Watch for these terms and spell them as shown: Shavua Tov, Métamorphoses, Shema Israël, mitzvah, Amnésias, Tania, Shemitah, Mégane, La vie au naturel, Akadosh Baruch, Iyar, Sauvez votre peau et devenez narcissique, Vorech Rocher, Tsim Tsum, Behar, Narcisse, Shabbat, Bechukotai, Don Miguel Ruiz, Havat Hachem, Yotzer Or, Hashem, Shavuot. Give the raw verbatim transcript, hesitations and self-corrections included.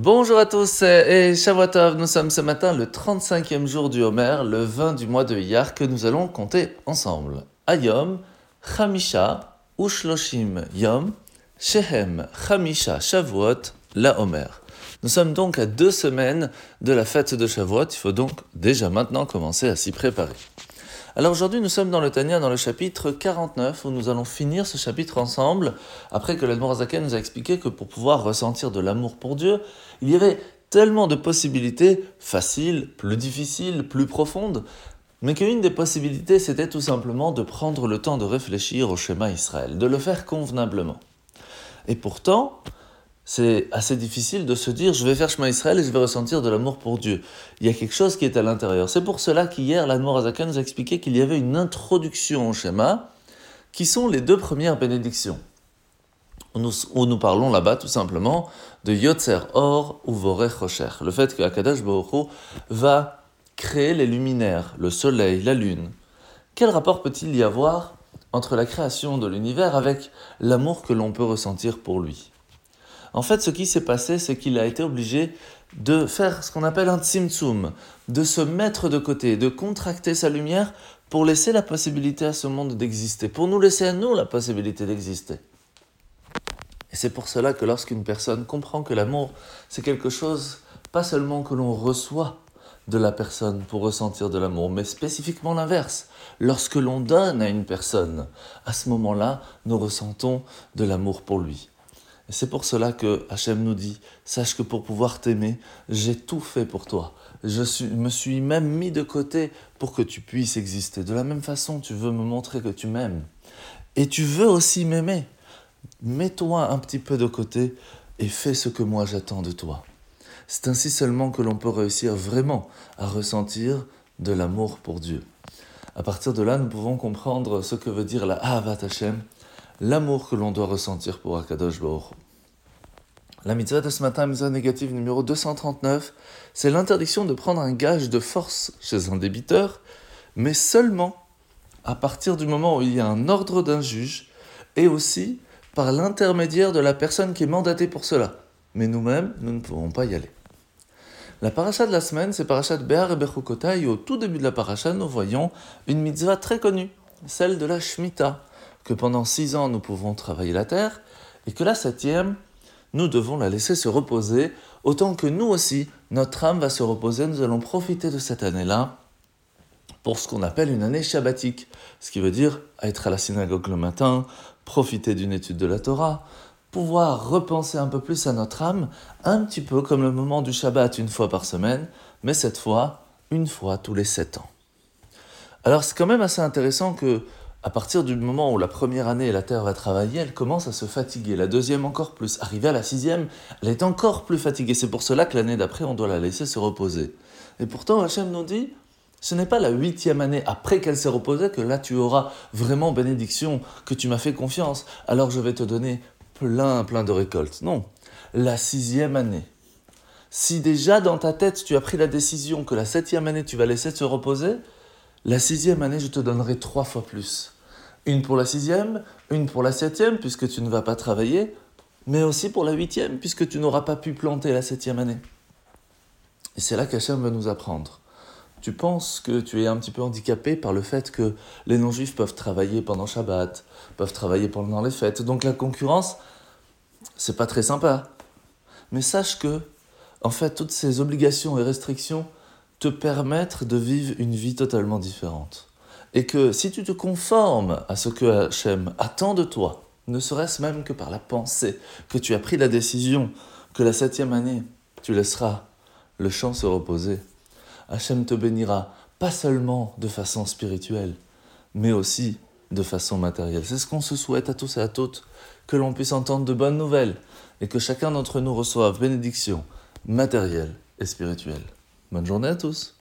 Bonjour à tous et Shavua Tov, nous sommes ce matin le trente-cinquième jour du Homer, le vingt du mois de Iyar, que nous allons compter ensemble. Ayom, Chamisha, Ushloshim Yom, Shehem, Chamisha, Shavuot, la Homer. Nous sommes donc à deux semaines de la fête de Shavuot, il faut donc déjà maintenant commencer à s'y préparer. Alors aujourd'hui, nous sommes dans le Tania, dans le chapitre quarante-neuf, où nous allons finir ce chapitre ensemble, après que l'Admor Hazaken nous a expliqué que pour pouvoir ressentir de l'amour pour Dieu, il y avait tellement de possibilités faciles, plus difficiles, plus profondes, mais qu'une des possibilités, c'était tout simplement de prendre le temps de réfléchir au Shema Israël, de le faire convenablement. Et pourtant, c'est assez difficile de se dire « je vais faire Shema Israël et je vais ressentir de l'amour pour Dieu ». Il y a quelque chose qui est à l'intérieur. C'est pour cela qu'hier, l'Admor Hazaken nous a expliqué qu'il y avait une introduction au Shema, qui sont les deux premières bénédictions. Nous, où nous parlons là-bas tout simplement de Yotzer Or ou Vorech Rocher. Le fait que Akadosh Baruch va créer les luminaires, le soleil, la lune. Quel rapport peut-il y avoir entre la création de l'univers avec l'amour que l'on peut ressentir pour lui ? En fait, ce qui s'est passé, c'est qu'il a été obligé de faire ce qu'on appelle un Tsim Tsum, de se mettre de côté, de contracter sa lumière pour laisser la possibilité à ce monde d'exister, pour nous laisser à nous la possibilité d'exister. Et c'est pour cela que lorsqu'une personne comprend que l'amour, c'est quelque chose, pas seulement que l'on reçoit de la personne pour ressentir de l'amour, mais spécifiquement l'inverse. Lorsque l'on donne à une personne, à ce moment-là, nous ressentons de l'amour pour lui. Et c'est pour cela que Hashem nous dit « Sache que pour pouvoir t'aimer, j'ai tout fait pour toi. Je suis, me suis même mis de côté pour que tu puisses exister. De la même façon, tu veux me montrer que tu m'aimes. Et tu veux aussi m'aimer. Mets-toi un petit peu de côté et fais ce que moi j'attends de toi. » C'est ainsi seulement que l'on peut réussir vraiment à ressentir de l'amour pour Dieu. À partir de là, nous pouvons comprendre ce que veut dire la Havat Hachem, l'amour que l'on doit ressentir pour Akadosh Baruch. La mitzvah de ce matin, mitzvah négative numéro deux cent trente-neuf, c'est l'interdiction de prendre un gage de force chez un débiteur, mais seulement à partir du moment où il y a un ordre d'un juge, et aussi par l'intermédiaire de la personne qui est mandatée pour cela. Mais nous-mêmes, nous ne pouvons pas y aller. La paracha de la semaine, c'est paracha de Behar et Bechukotai, et au tout début de la paracha, nous voyons une mitzvah très connue, celle de la Shemitah, que pendant six ans nous pouvons travailler la terre, et que la septième, nous devons la laisser se reposer, autant que nous aussi, notre âme va se reposer, nous allons profiter de cette année-là pour ce qu'on appelle une année shabbatique, ce qui veut dire être à la synagogue le matin, profiter d'une étude de la Torah, pouvoir repenser un peu plus à notre âme, un petit peu comme le moment du Shabbat une fois par semaine, mais cette fois, une fois tous les sept ans. Alors c'est quand même assez intéressant que à partir du moment où la première année, la Terre va travailler, elle commence à se fatiguer. La deuxième, encore plus. Arrivée à la sixième, elle est encore plus fatiguée. C'est pour cela que l'année d'après, on doit la laisser se reposer. Et pourtant, Hachem nous dit, ce n'est pas la huitième année après qu'elle s'est reposée que là, tu auras vraiment bénédiction, que tu m'as fait confiance, alors je vais te donner plein, plein de récoltes. Non, la sixième année. Si déjà dans ta tête, tu as pris la décision que la septième année, tu vas laisser se reposer, la sixième année, je te donnerai trois fois plus. Une pour la sixième, une pour la septième, puisque tu ne vas pas travailler, mais aussi pour la huitième, puisque tu n'auras pas pu planter la septième année. Et c'est là qu'Hachem veut nous apprendre. Tu penses que tu es un petit peu handicapé par le fait que les non-juifs peuvent travailler pendant Shabbat, peuvent travailler pendant les fêtes, donc la concurrence, c'est pas très sympa. Mais sache que, en fait, toutes ces obligations et restrictions te permettre de vivre une vie totalement différente. Et que si tu te conformes à ce que Hachem attend de toi, ne serait-ce même que par la pensée, que tu as pris la décision que la septième année, tu laisseras le champ se reposer, Hachem te bénira, pas seulement de façon spirituelle, mais aussi de façon matérielle. C'est ce qu'on se souhaite à tous et à toutes, que l'on puisse entendre de bonnes nouvelles, et que chacun d'entre nous reçoive bénédiction matérielle et spirituelle. Bonne journée à tous.